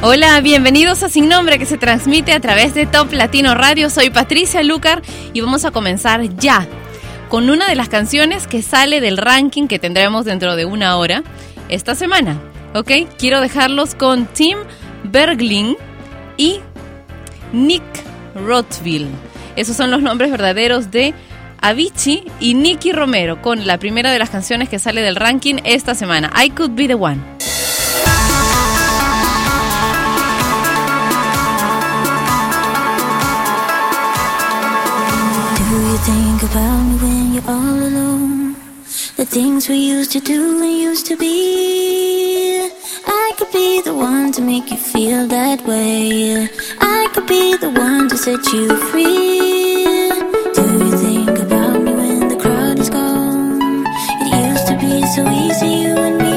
Hola, bienvenidos a Sin Nombre, que se transmite a través de Top Latino Radio. Soy Patricia Lucar y vamos a comenzar ya con una de las canciones que sale del ranking que tendremos dentro de una hora esta semana, ¿ok? Quiero dejarlos con Tim Bergling y Nick Rotville. Esos son los nombres verdaderos de Avicii y Nicky Romero, con la primera de las canciones que sale del ranking esta semana, I Could Be The One. Think about me when you're all alone. The things we used to do and used to be. I could be the one to make you feel that way. I could be the one to set you free. Do you think about me when the crowd is gone? It used to be so easy, you and me.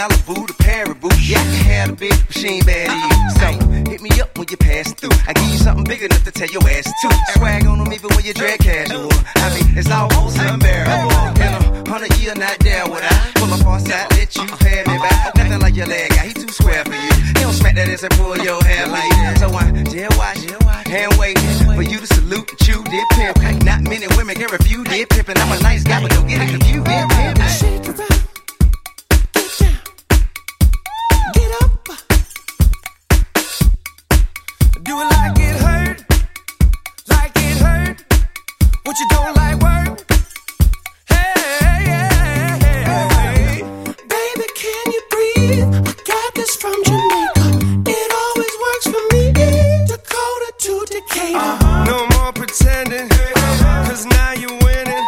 Malibu to Pariboo. Yeah, I can have a bitch, but she ain't bad at you. So hit me up when you pass through. I give you something big enough to tell your ass to. Swag on them even when you drag casual. I mean, it's almost unbearable. In 100 years, not there would I pull up on side, let you pad me back. Nothing like your leg guy, he too square for you. He don't smack that ass and pull your hair like that. So I jailwatch and wait for you to salute and chew dip pimp. Not many women can refuse dip pimpin'. I'm a nice guy, but don't get it confused dip pimpin'. Do it like it hurt, what you don't like work, hey, hey, hey, hey, baby, can you breathe, I got this from Jamaica, it always works for me, Dakota to Decatur, no more pretending, cause now you winning,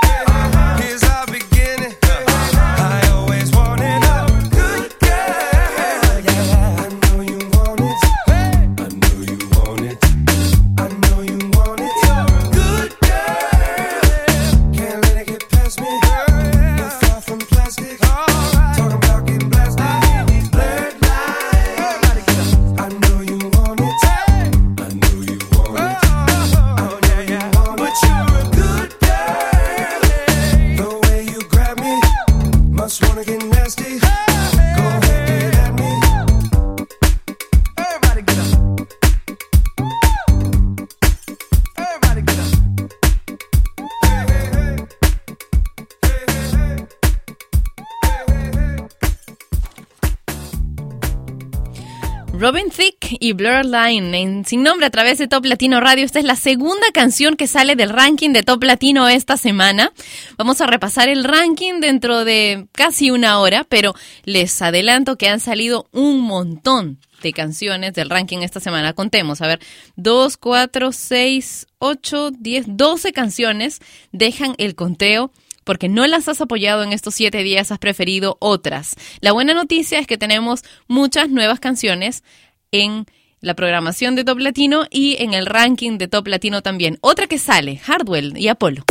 here's our beginning, I always wanted a good girl, I know you want it, Robin Thicke y Blur Line en Sin Nombre a través de Top Latino Radio. Esta es la segunda canción que sale del ranking de Top Latino esta semana. Vamos a repasar el ranking dentro de casi una hora, pero les adelanto que han salido un montón de canciones del ranking esta semana. Contemos, a ver, 2, 4, 6, 8, 10, 12 canciones dejan el conteo porque no las has apoyado en estos 7 días, has preferido otras. La buena noticia es que tenemos muchas nuevas canciones en la programación de Top Latino y en el ranking de Top Latino también. Otra que sale, Hardwell y Apollo.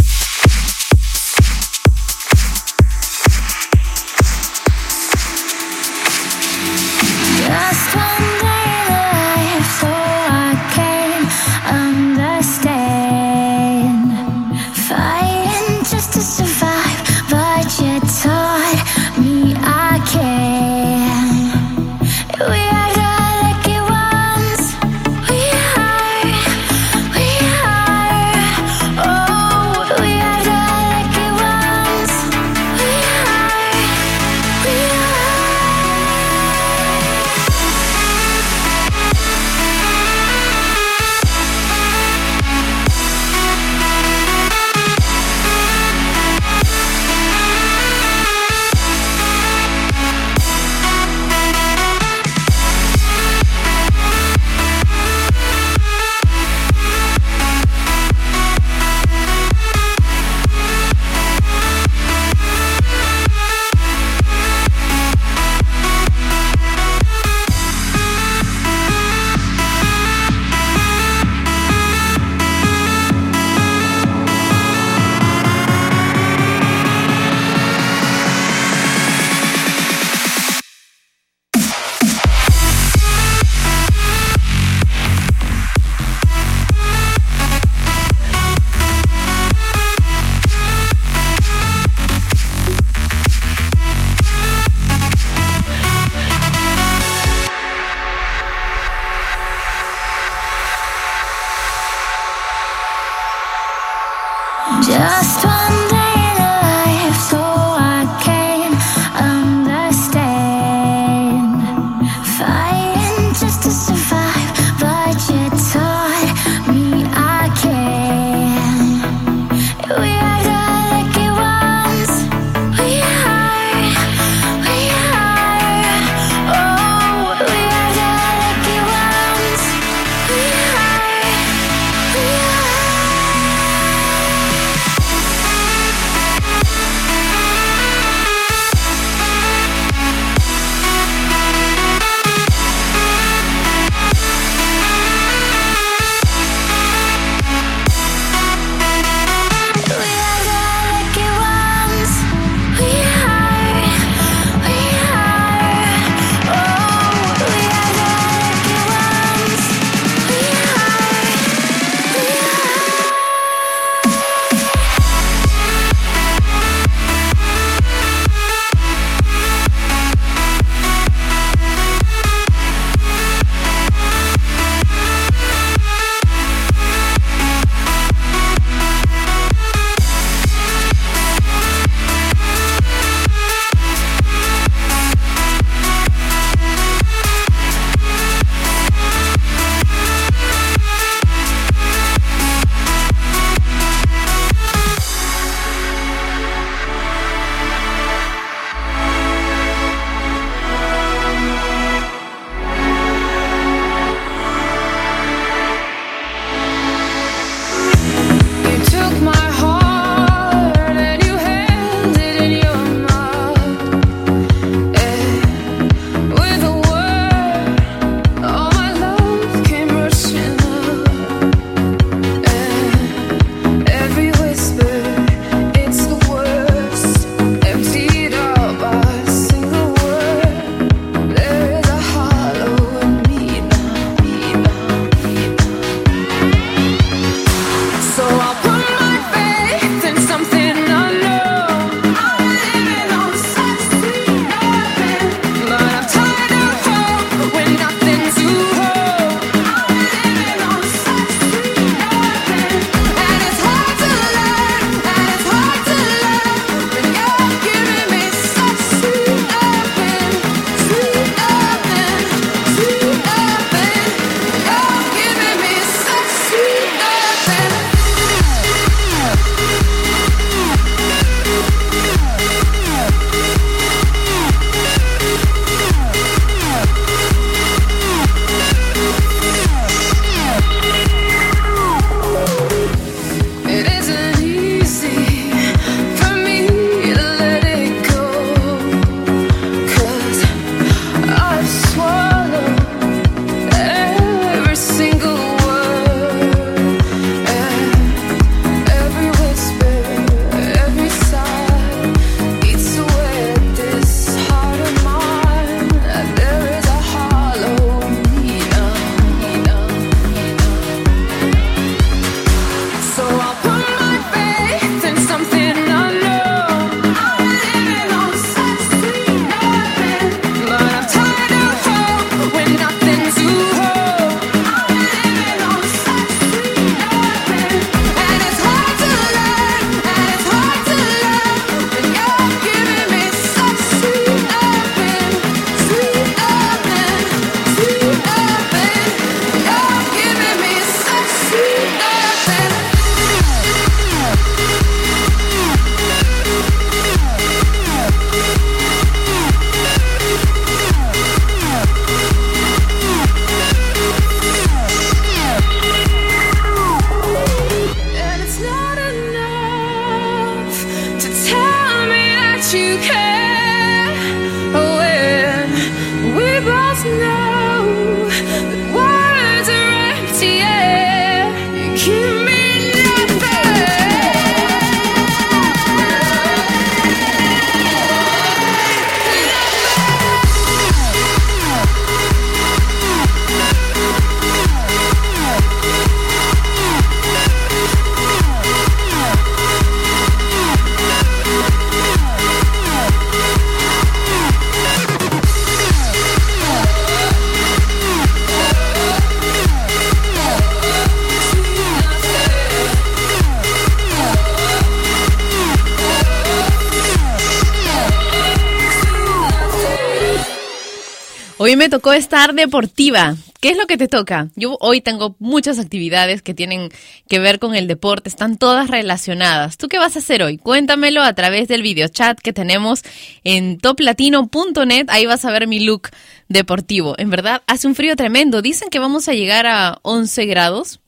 Hoy me tocó estar deportiva. ¿Qué es lo que te toca? Yo hoy tengo muchas actividades que tienen que ver con el deporte, están todas relacionadas. ¿Tú qué vas a hacer hoy? Cuéntamelo a través del videochat que tenemos en toplatino.net. Ahí vas a ver mi look deportivo. En verdad, hace un frío tremendo. Dicen que vamos a llegar a 11 grados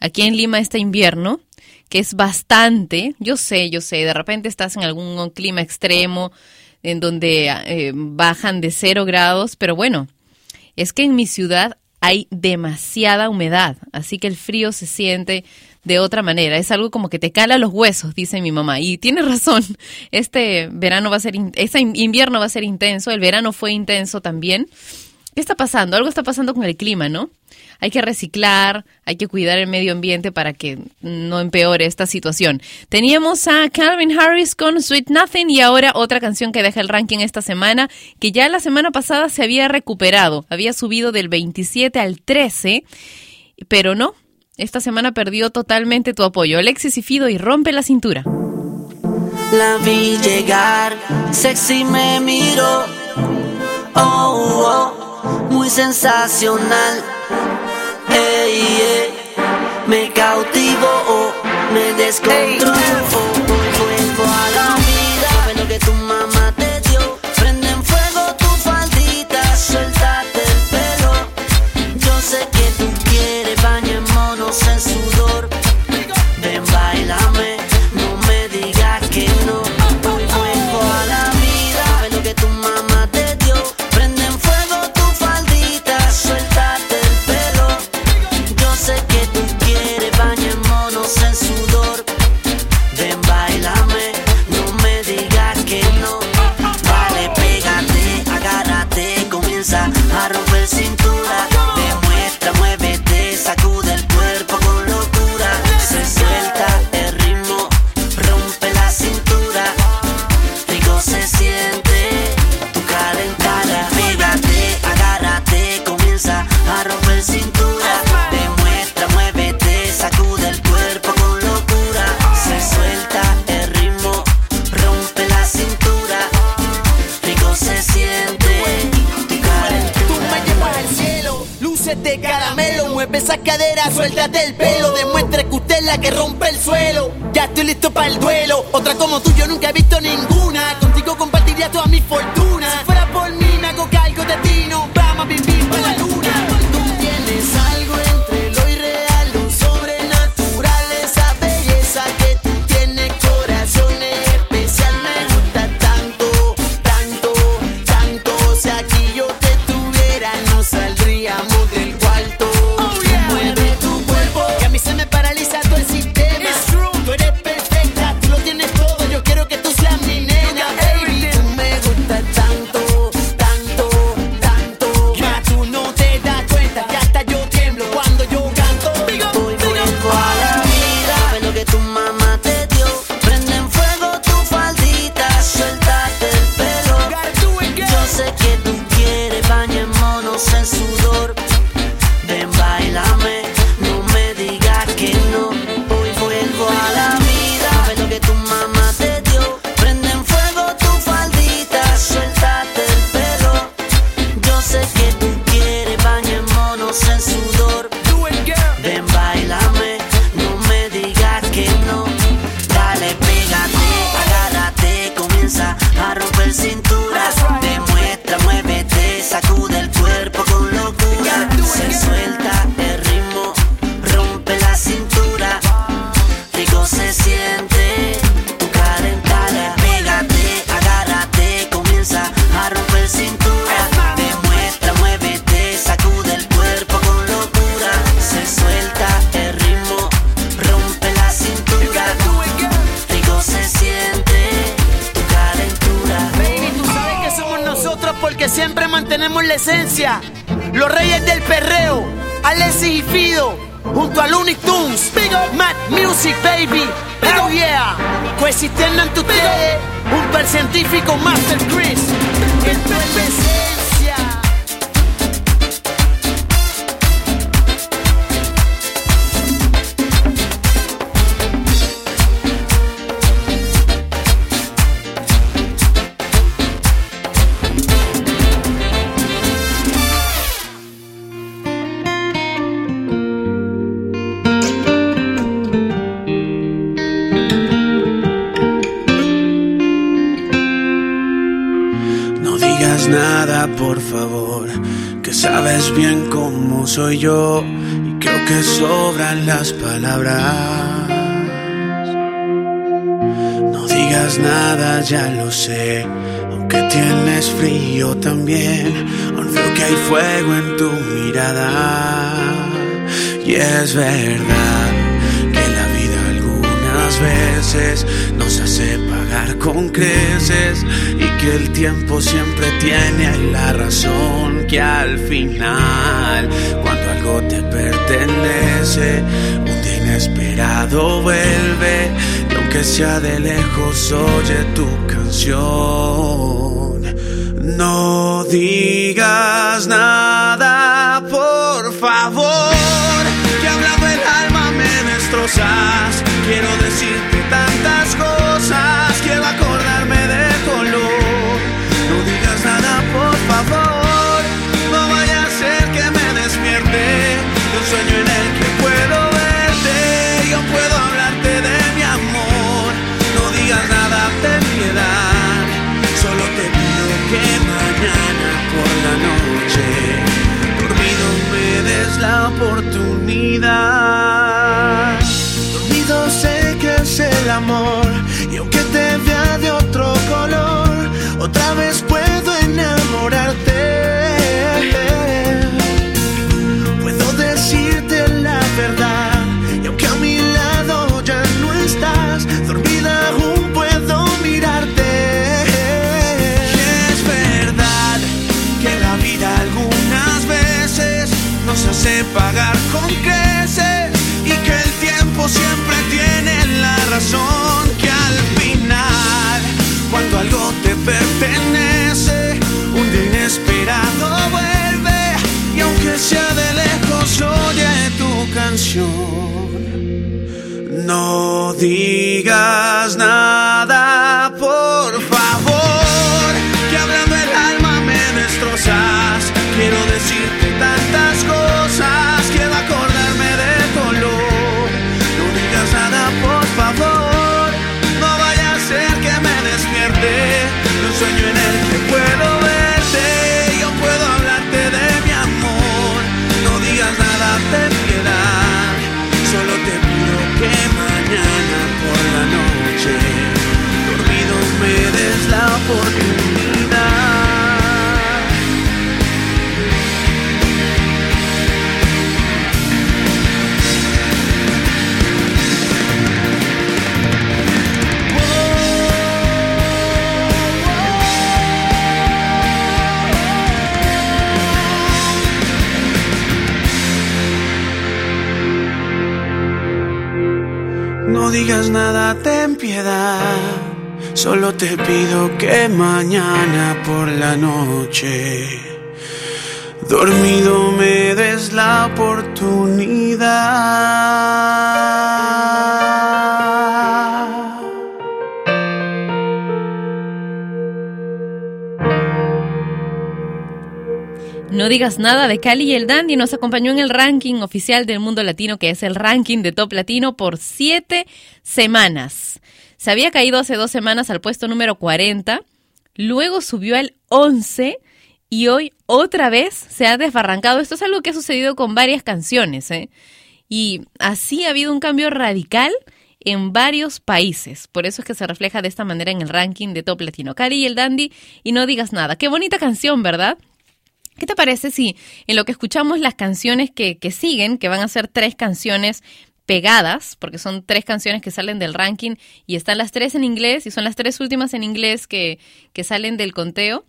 aquí en Lima este invierno, que es bastante. Yo sé, de repente estás en algún clima extremo en donde bajan de 0 grados, pero bueno, es que en mi ciudad hay demasiada humedad, así que el frío se siente de otra manera. Es algo como que te cala los huesos, dice mi mamá. Y tiene razón, este invierno va a ser intenso, el verano fue intenso también. ¿Qué está pasando? Algo está pasando con el clima, ¿no? Hay que reciclar, hay que cuidar el medio ambiente para que no empeore esta situación. Teníamos a Calvin Harris con Sweet Nothing y ahora otra canción que deja el ranking esta semana, que ya la semana pasada se había recuperado, había subido del 27 al 13, pero no, esta semana perdió totalmente tu apoyo. Alexis y Fido y Rompe la Cintura. La vi llegar, sexy me miró, oh, oh. Muy sensacional, ey, ey. Me cautivó, oh, me descontroló, oh, vuelvo a la vida, fue lo que tu mamá te dio, prende en fuego tu faldita, suéltate el pelo, yo sé que tú quieres, bañémonos en sudor, ven, báilame, no me digas que no, hoy vuelvo a la vida, fue lo que tu mamá te dio, prende en fuego tu suéltate el pelo, yo sé que tú quieres, bañémonos en sudor, ven, báilame, no me digas que no, vale, pégate, agárrate, comienza a romper cintura, demuestra, muévete, sacude el cuerpo con locura, se suelta el ritmo, rompe la cintura, rico se siente, tu calentada, pégate, agárrate, a romper cintura, demuestra, muévete, sacude el cuerpo con locura, se suelta el ritmo, rompe la cintura, rico se siente, tú me llevas al cielo, luces de caramelo, mueve esa cadera, suéltate el pelo, demuestra que usted es la que rompe el suelo, ya estoy listo para el duelo, otra como tú yo nunca he visto ninguna, contigo compartiría toda mi fortuna, si fuera por mí me hago cargo de ti, no vamos a vivir para la luna. Los reyes del perreo, Alexis y Fido, junto a Looney Tunes, Mad Music Baby, oh yeah, coexisten ante ustedes, junto al científico Master Chris, esto es la esencia. cara, por favor, que sabes bien cómo soy yo y creo que sobran las palabras. No digas nada, ya lo sé, aunque tienes frío también, aún veo que hay fuego en tu mirada. Y es verdad que la vida algunas veces nos hace pagar con creces y que el tiempo siempre tiene la razón, que al final cuando algo te pertenece un día inesperado vuelve y aunque sea de lejos oye tu canción. No digas nada, por favor, que hablando el alma me destrozas. Quiero decirte tantas cosas, quiero acordarme de tu olor. No digas nada, por favor, no vaya a ser que me despierte de un sueño en el que puedo verte y aún puedo hablarte de mi amor. No digas nada, ten piedad, solo te pido que mañana por la noche dormido me des la oportunidad. Dormido sé que es el amor y aunque te vea de otro color otra vez puedo enamorarte. Puedo decirte la verdad y aunque a mi lado ya no estás, dormida aún puedo mirarte. Y es verdad que la vida algunas veces nos hace pagar con creces y que el tiempo siempre tiene la razón, que al final cuando algo te pertenece un día inesperado vuelve y aunque sea de lejos oye tu canción. No digas nada, por favor, que hablando el alma me destrozas. Quiero decirte tantas cosas, quiero acordarme de tu olor. No digas nada, por favor, no vaya a ser que me despierte de un sueño en el que puedo verte y aún puedo hablarte de mi amor. No digas nada, ten piedad, solo te pido que mañana por la noche dormido me des la oportunidad. No digas nada, ten piedad, solo te pido que mañana por la noche dormido me des la oportunidad. No digas nada de Cali y El Dandee nos acompañó en el ranking oficial del mundo latino, que es el ranking de Top Latino, por 7 semanas. Se había caído hace 2 semanas al puesto número 40, luego subió al 11 y hoy otra vez se ha desbarrancado. Esto es algo que ha sucedido con varias canciones, y así ha habido un cambio radical en varios países. Por eso es que se refleja de esta manera en el ranking de Top Latino. Cali y El Dandee y No digas nada. Qué bonita canción, ¿verdad? ¿Qué te parece si en lo que escuchamos las canciones que siguen, que van a ser 3 canciones pegadas, porque son 3 canciones que salen del ranking y están las 3 en inglés y son las 3 últimas en inglés que salen del conteo?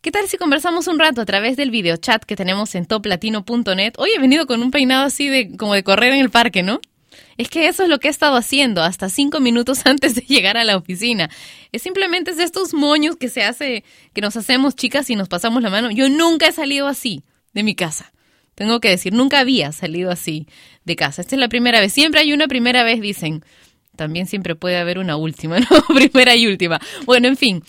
¿Qué tal si conversamos un rato a través del videochat que tenemos en toplatino.net? Hoy he venido con un peinado así como de correr en el parque, ¿no? Es que eso es lo que he estado haciendo hasta 5 minutos antes de llegar a la oficina. Es simplemente de estos moños que nos hacemos chicas y nos pasamos la mano. Yo nunca he salido así de mi casa. Tengo que decir, nunca había salido así de casa. Esta es la primera vez. Siempre hay una primera vez, dicen. También siempre puede haber una última, ¿no? Primera y última. Bueno, en fin.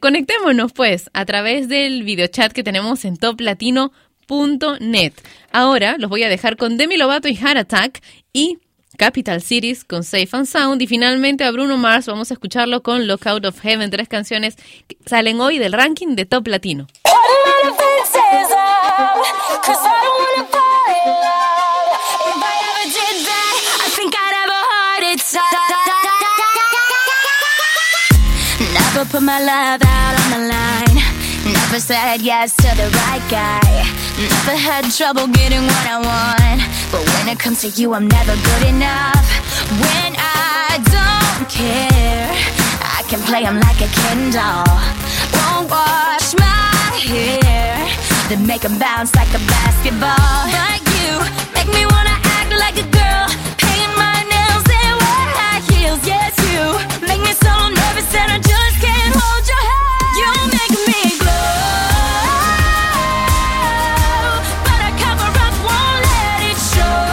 Conectémonos, pues, a través del videochat que tenemos en toplatino.net. Ahora los voy a dejar con Demi Lovato y Heart Attack y Capital Cities con Safe and Sound, y finalmente a Bruno Mars vamos a escucharlo con Lookout of Heaven, 3 canciones que salen hoy del ranking de Top Latino. Never put my love out on the line. Never said yes to the right guy. Never had trouble getting what I want. But when it comes to you, I'm never good enough. When I don't care, I can play them like a Ken doll. Won't wash my hair, then make them bounce like a basketball. But you make me wanna act like a girl, paint my nails and wear high heels. Yes, you make me so nervous that I just can't hold your hand. You make me glow, but I cover up, won't let it show.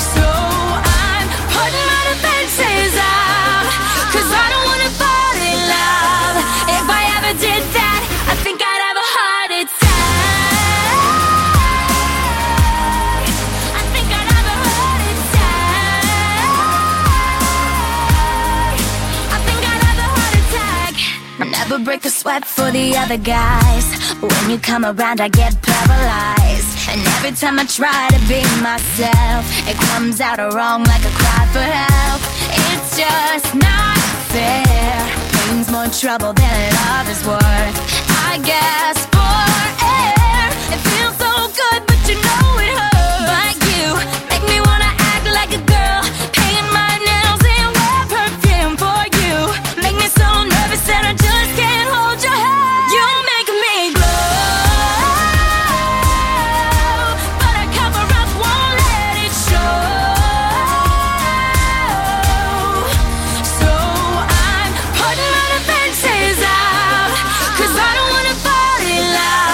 So I'm putting my defenses up, 'cause I don't wanna fall in love. If I ever did that, I think I'd have a heart attack. I think I'd have a heart attack. I think I'd have a heart attack. Never break a sweat for the other guys. When you come around, I get paralyzed. And every time I try to be myself, it comes out wrong like a cry for help. It's just not fair. Pain's more trouble than love is worth. I gasp for air. It feels so good, but you know it hurts. But you make me wanna act like a girl, paint my nails and wear perfume. For you make me so nervous that I just can't hold your hand. You make me glow, but I cover up, won't let it show. So I'm putting my defenses up, 'cause I don't wanna fall in love.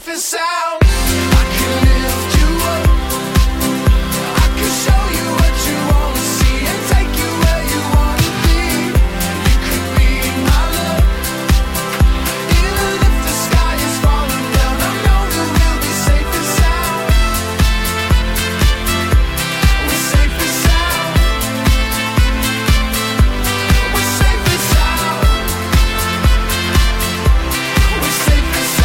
safe and sound. I can lift you up, I can show you what you want to see and take you where you want to be. You could be my love, even if the sky is falling down. I know you will be safe and sound. We're safe and sound. We're safe and sound. We're safe and sound. We're safe and sound. We're safe and sound. We're safe and sound. We're safe and sound. We're safe and sound.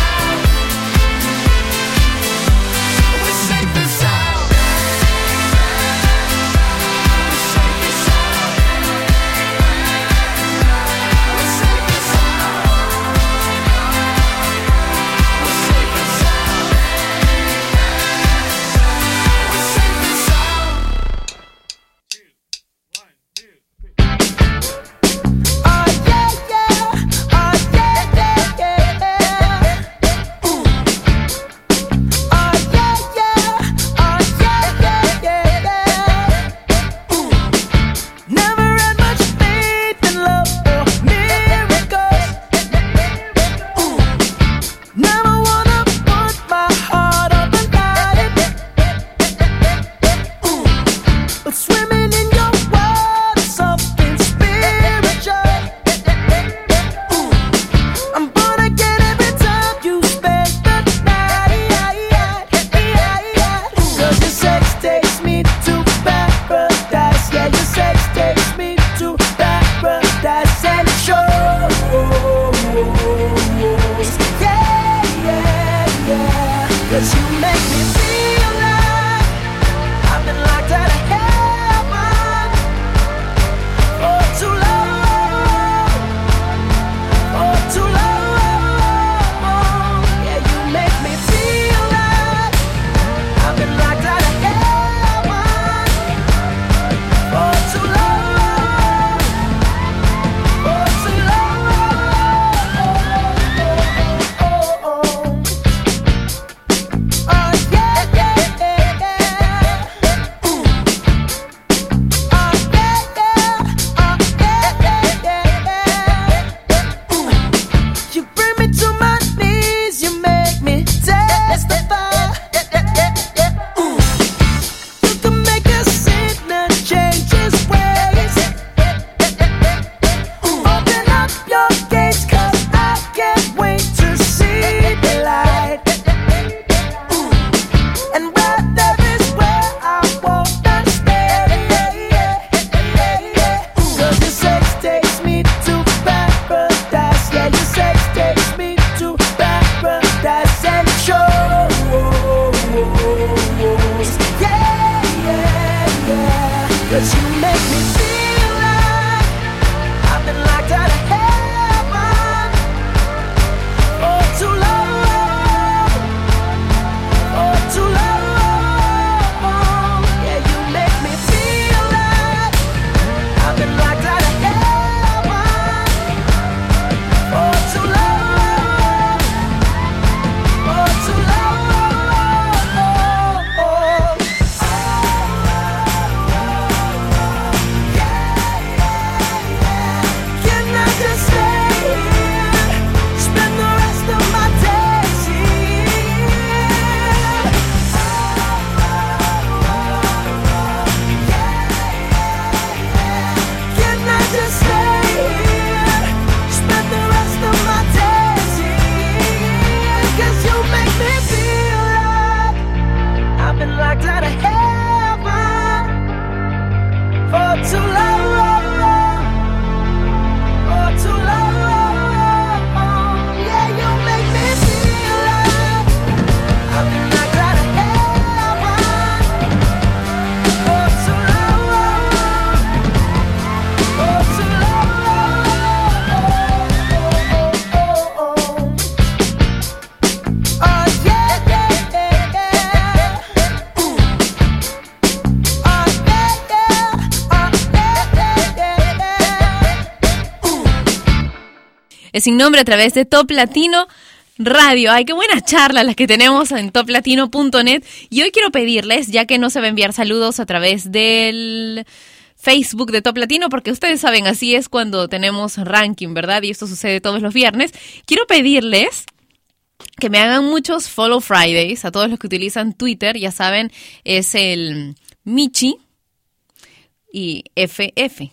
Oh yeah, yeah, oh yeah, yeah, yeah. Oh yeah, yeah, oh yeah, yeah, yeah, yeah. Never had much faith in love or miracles. Never wanna put my heart up and hide it. But swimming in your water, something spiritual. I'm born again every time you spend the night. Cause your sex takes me to paradise. Yeah, your sex takes me to paradise. And it shows. Yeah, yeah, yeah. Cause you make me feel like I've been locked out of heaven for too long. For too long. Yeah, you make me feel like I've been locked out of heaven for too long. For too long. Oh yeah, yeah, yeah. Oh yeah, yeah, oh yeah, yeah, yeah. You bring me to my knees, you make me testify. You can make a sinner change his ways. Open up your gates, cause I can't wait to see the light. And where there is where I wanna stay. Cause your sex takes me to paradise. Yeah, your sex takes me to paradise. And it shows. Yeah, yeah, yeah. Cause you make me feel like I've been locked out of heaven for too long. For too long. Yeah, you make me feel like I've been locked out of heaven for too long. For too long. Can I just stay here? Spend the rest of my days here. Can I just stay here? Spend the rest of my days here. Cause you make me feel like I've been locked out of heaven for too long. For too long. Yeah, you make me feel like I've been locked out of heaven for too long. For too long. Oh yeah, yeah, yeah, yeah. Oh yeah, yeah, oh yeah, yeah, yeah. Es Sin Nombre a través de Top Latino Radio. Ay, qué buenas charlas las que tenemos en toplatino.net. Y hoy quiero pedirles, ya que no se va a enviar saludos a través del Facebook de Top Latino, porque ustedes saben, así es cuando tenemos ranking, ¿verdad? Y esto sucede todos los viernes. Quiero pedirles que me hagan muchos Follow Fridays. A todos los que utilizan Twitter, ya saben, es el Michi y FF.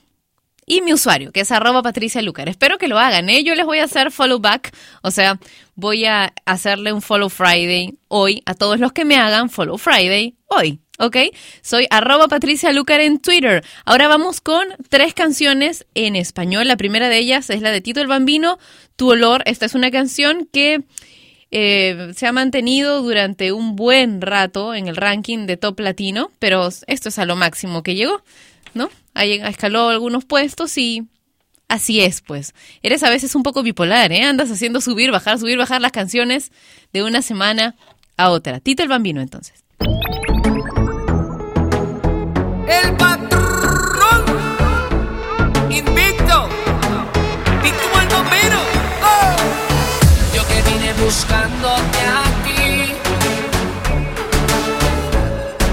Y mi usuario, que es @PatriciaLucar. Espero que lo hagan, ¿eh? Yo les voy a hacer follow back. O sea, voy a hacerle un Follow Friday hoy a todos los que me hagan Follow Friday hoy, ¿ok? Soy @PatriciaLucar en Twitter. Ahora vamos con 3 canciones en español. La primera de ellas es la de Tito el Bambino, Tu Olor. Esta es una canción que se ha mantenido durante un buen rato en el ranking de Top Latino, pero esto es a lo máximo que llegó, ¿no? Escaló algunos puestos y así es, pues. Eres a veces un poco bipolar, ¿eh? Andas haciendo subir, bajar las canciones de una semana a otra. Tito el Bambino, entonces. El patrón invicto, Tito el Bambino. Oh. Yo que vine buscándote a ti,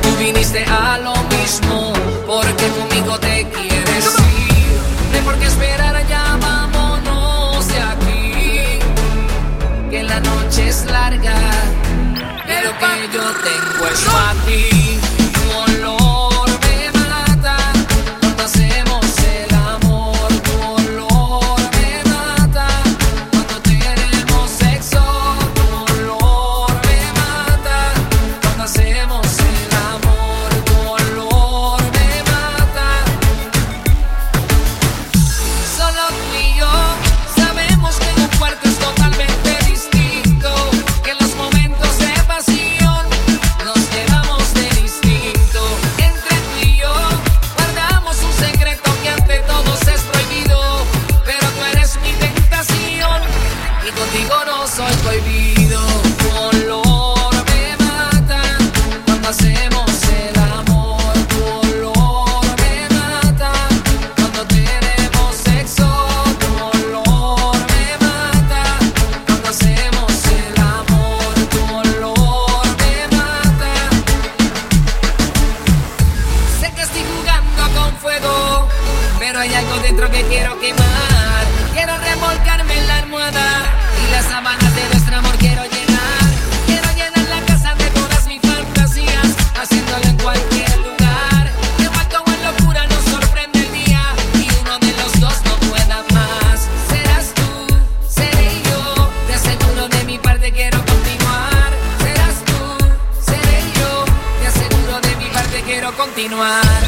tú viniste a lo mismo. Porque conmigo te quieres ir, no hay por qué esperar, allá vámonos de aquí, que la noche es larga, pero que yo tengo eso a ti. Tu olor me mata, cuando hacemos el amor, tu olor me mata, cuando tenemos sexo, tu olor me mata, cuando hacemos el amor, tu olor.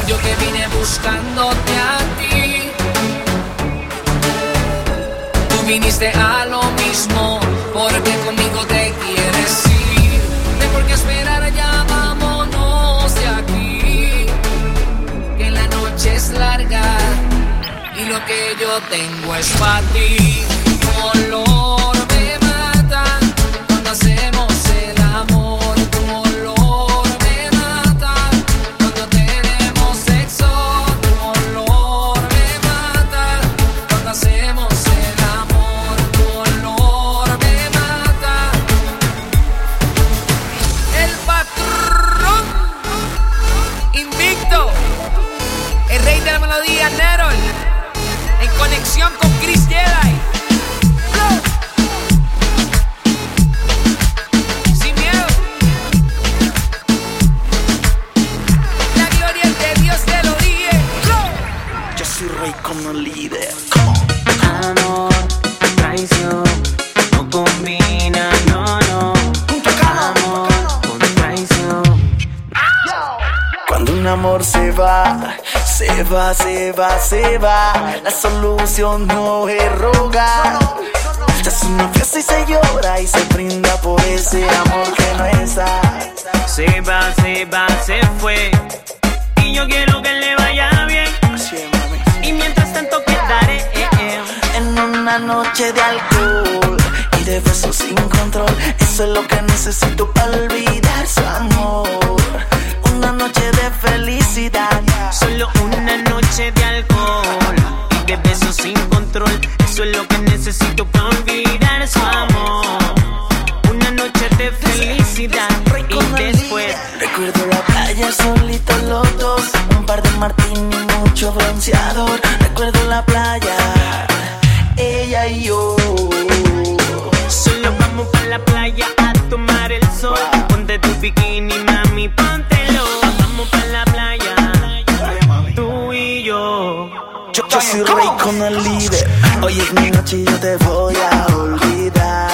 Yo que vine buscándote a ti, tú viniste a lo mismo, porque conmigo te quieres ir, no hay por qué esperar, allá vámonos de aquí, que la noche es larga y lo que yo tengo es para ti. Tu olor me mata, cuando hacemos el amor, tu olor. Se va, la solución no es rogar. Se hace una fiesta y se llora y se brinda por ese amor que no está. Se va, se fue. Y yo quiero que le vaya bien. Así es, mami. Y mientras tanto quedaré en una noche de alcohol y de besos sin control. Eso es lo que necesito para olvidar su amor. Una noche de felicidad, solo una noche de alcohol y de besos sin control. Eso es lo que necesito para olvidar su amor. Una noche de felicidad y después recuerdo la playa, solitos los dos, un par de martini y mucho bronceador. Recuerdo la playa, ella y yo. Solo vamos para la playa. ponte tu bikini, mami, póntelo. Vamos pa' la playa, tú y yo. Yo soy Reykon, el líder. Hoy es mi noche y yo te voy a olvidar.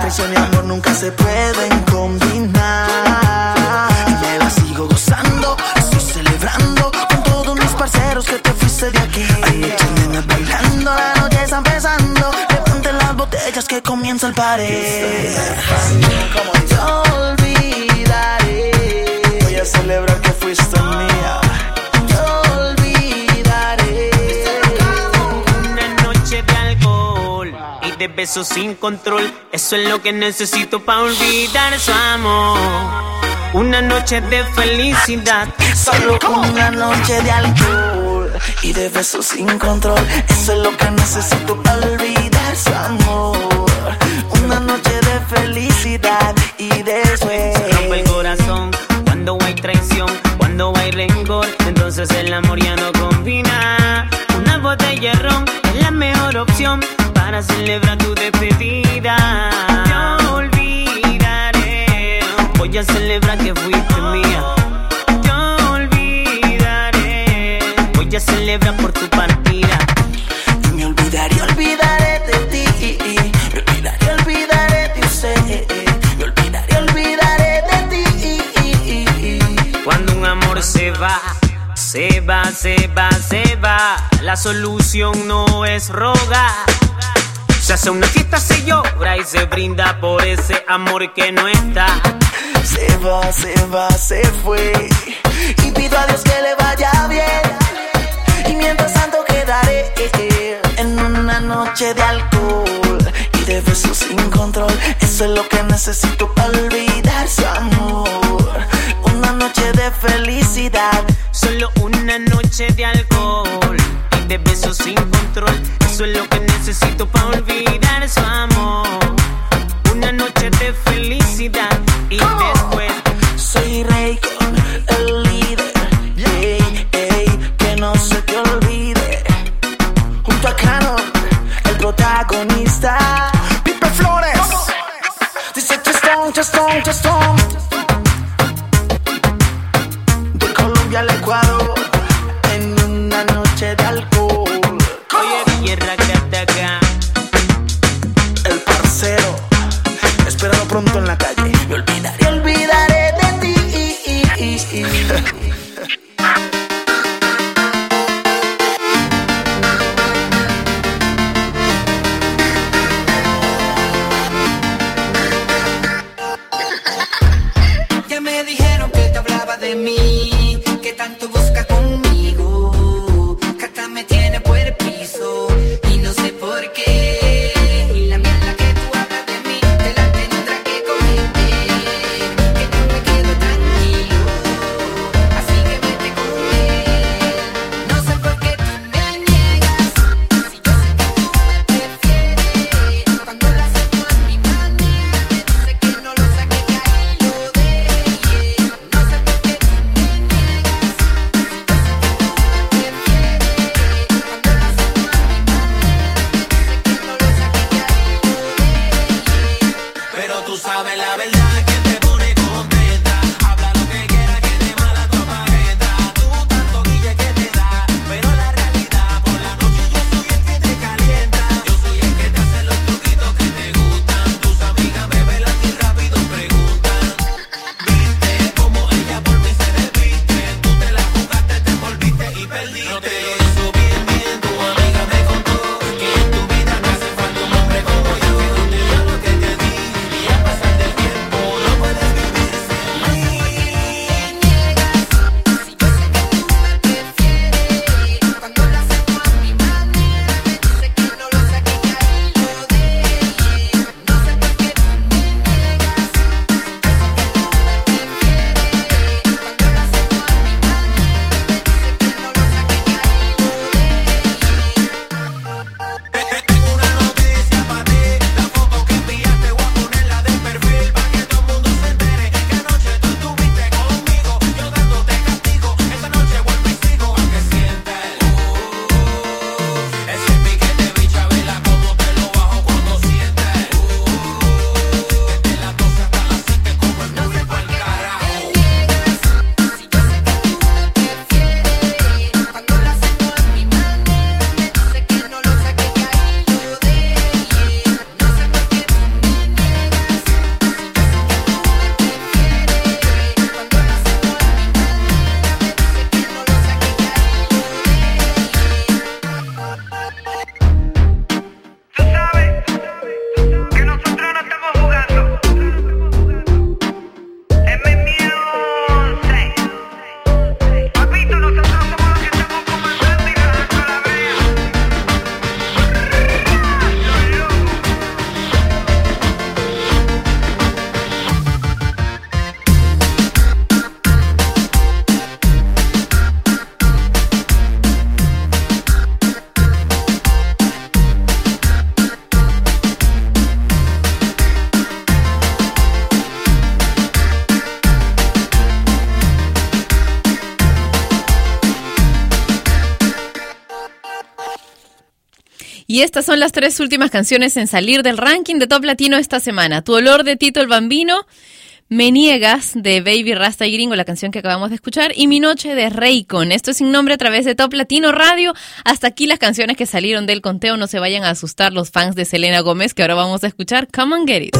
Traición y amor nunca se pueden combinar. Y me la sigo gozando, estoy celebrando con todos mis parceros que te fuiste de aquí. Hay muchas nenas bailando, la noche está empezando. Levanten las botellas que comienza el party. Te olvidaré, voy a celebrar que fuiste mía. Besos sin control, eso es lo que necesito pa' olvidar su amor. Una noche de felicidad, solo una noche de alcohol y de besos sin control. Eso es lo que necesito pa' olvidar su amor. Una noche de felicidad y de sueño. Se rompe el corazón cuando hay traición, cuando hay rencor. Entonces el amor ya no combina. Una botella de ron es la mejor opción para celebrar tu despedida. Te olvidaré, voy a celebrar que fuiste mía. Te olvidaré, voy a celebrar por tu partida. Y me olvidaré, olvidaré de ti. Me olvidaré, olvidaré de usted. Me olvidaré, olvidaré de ti. Cuando un amor se va, se va, se va, se va, la solución no es rogar. Se hace una fiesta, se llora y se brinda por ese amor que no está. Se va, se va, se fue, y pido a Dios que le vaya bien. Y mientras tanto quedaré en una noche de alcohol y de besos sin control. Eso es lo que necesito para olvidar su amor. Una noche de felicidad, solo una noche de alcohol y de besos sin control. Eso es lo que necesito para olvidar su amor. Una noche de felicidad y después. Soy Reykon, el líder. Ey, ey, que no se te olvide. Junto a Cano, el protagonista. Pipe Flores dice Chastón, Chastón, Chastón. De Colombia al Ecuador en una noche de alcohol. El parcero, espéralo pronto en la calle. Me olvidaré, olvidaré de ti. Ya me dijeron que te hablaba de mí, que tanto busca conmigo, que hasta me tiene por el piso. Y estas son las tres últimas canciones en salir del ranking de Top Latino esta semana. Tu olor de Tito el Bambino, Me niegas de Baby Rasta y Gringo, la canción que acabamos de escuchar, y Mi noche de Reykon. Esto es Sin Nombre a través de Top Latino Radio. Hasta aquí las canciones que salieron del conteo. No se vayan a asustar los fans de Selena Gomez, que ahora vamos a escuchar Come and Get It.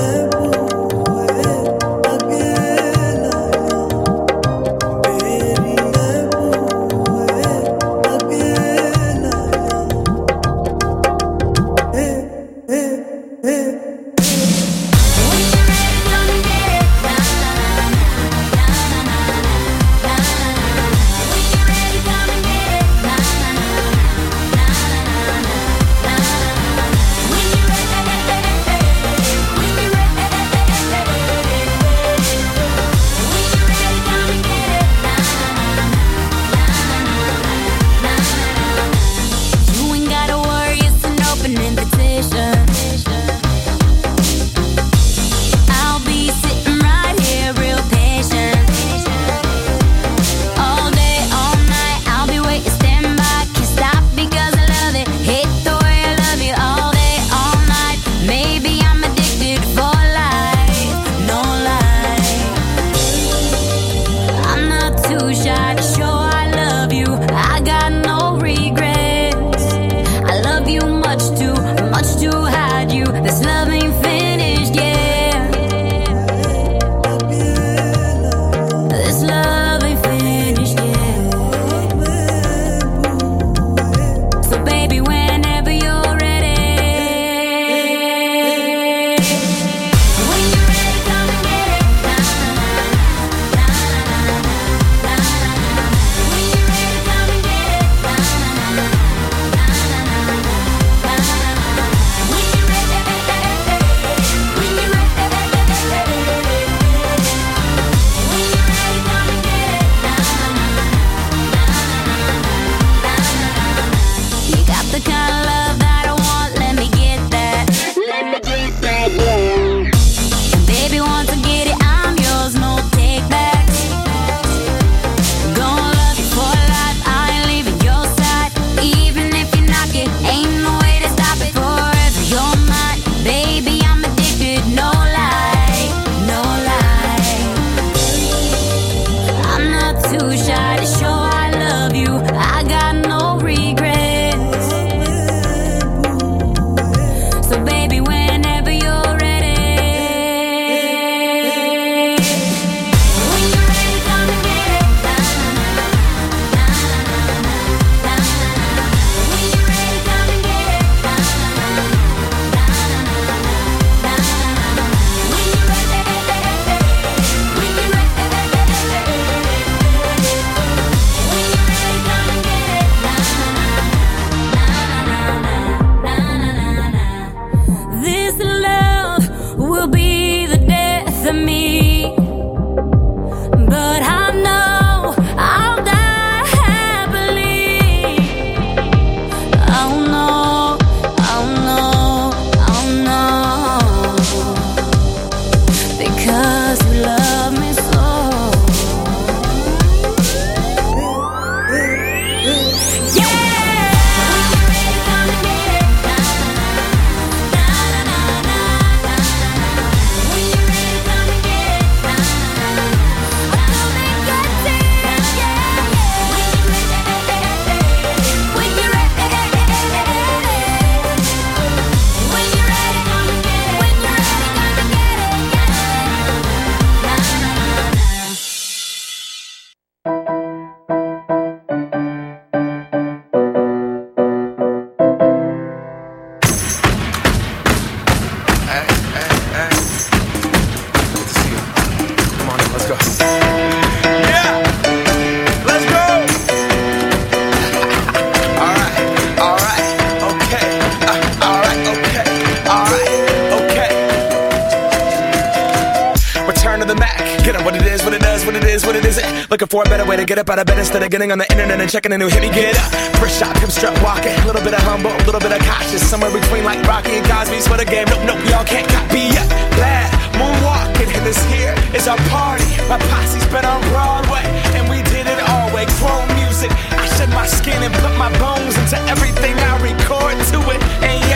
Get up out of bed instead of getting on the internet and checking a new hit. Me get up, first shot, come strut walking. A little bit of humble, a little bit of cautious. Somewhere between like Rocky and Cosby's for the game. Nope, nope, y'all can't copy yet. Glad, moonwalking, and this here is our party. My posse's been on Broadway, and we did it all way. Chrome music, I shed my skin and put my bones into everything I record to it. And yeah,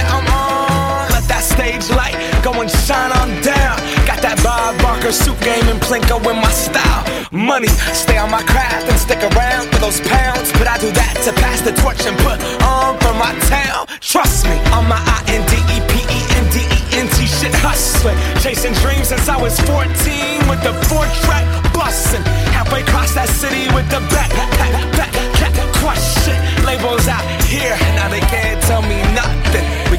sign on down. Got that Bob Barker suit game and Plinko in my style. Money, stay on my craft and stick around for those pounds. But I do that to pass the torch and put on for my town. Trust me, on my INDEPENDENT shit hustling. Chasing dreams since I was 14 with the 4-track busting. Halfway across that city with the back crush shit. Labels out here, now they can't tell me nothing. We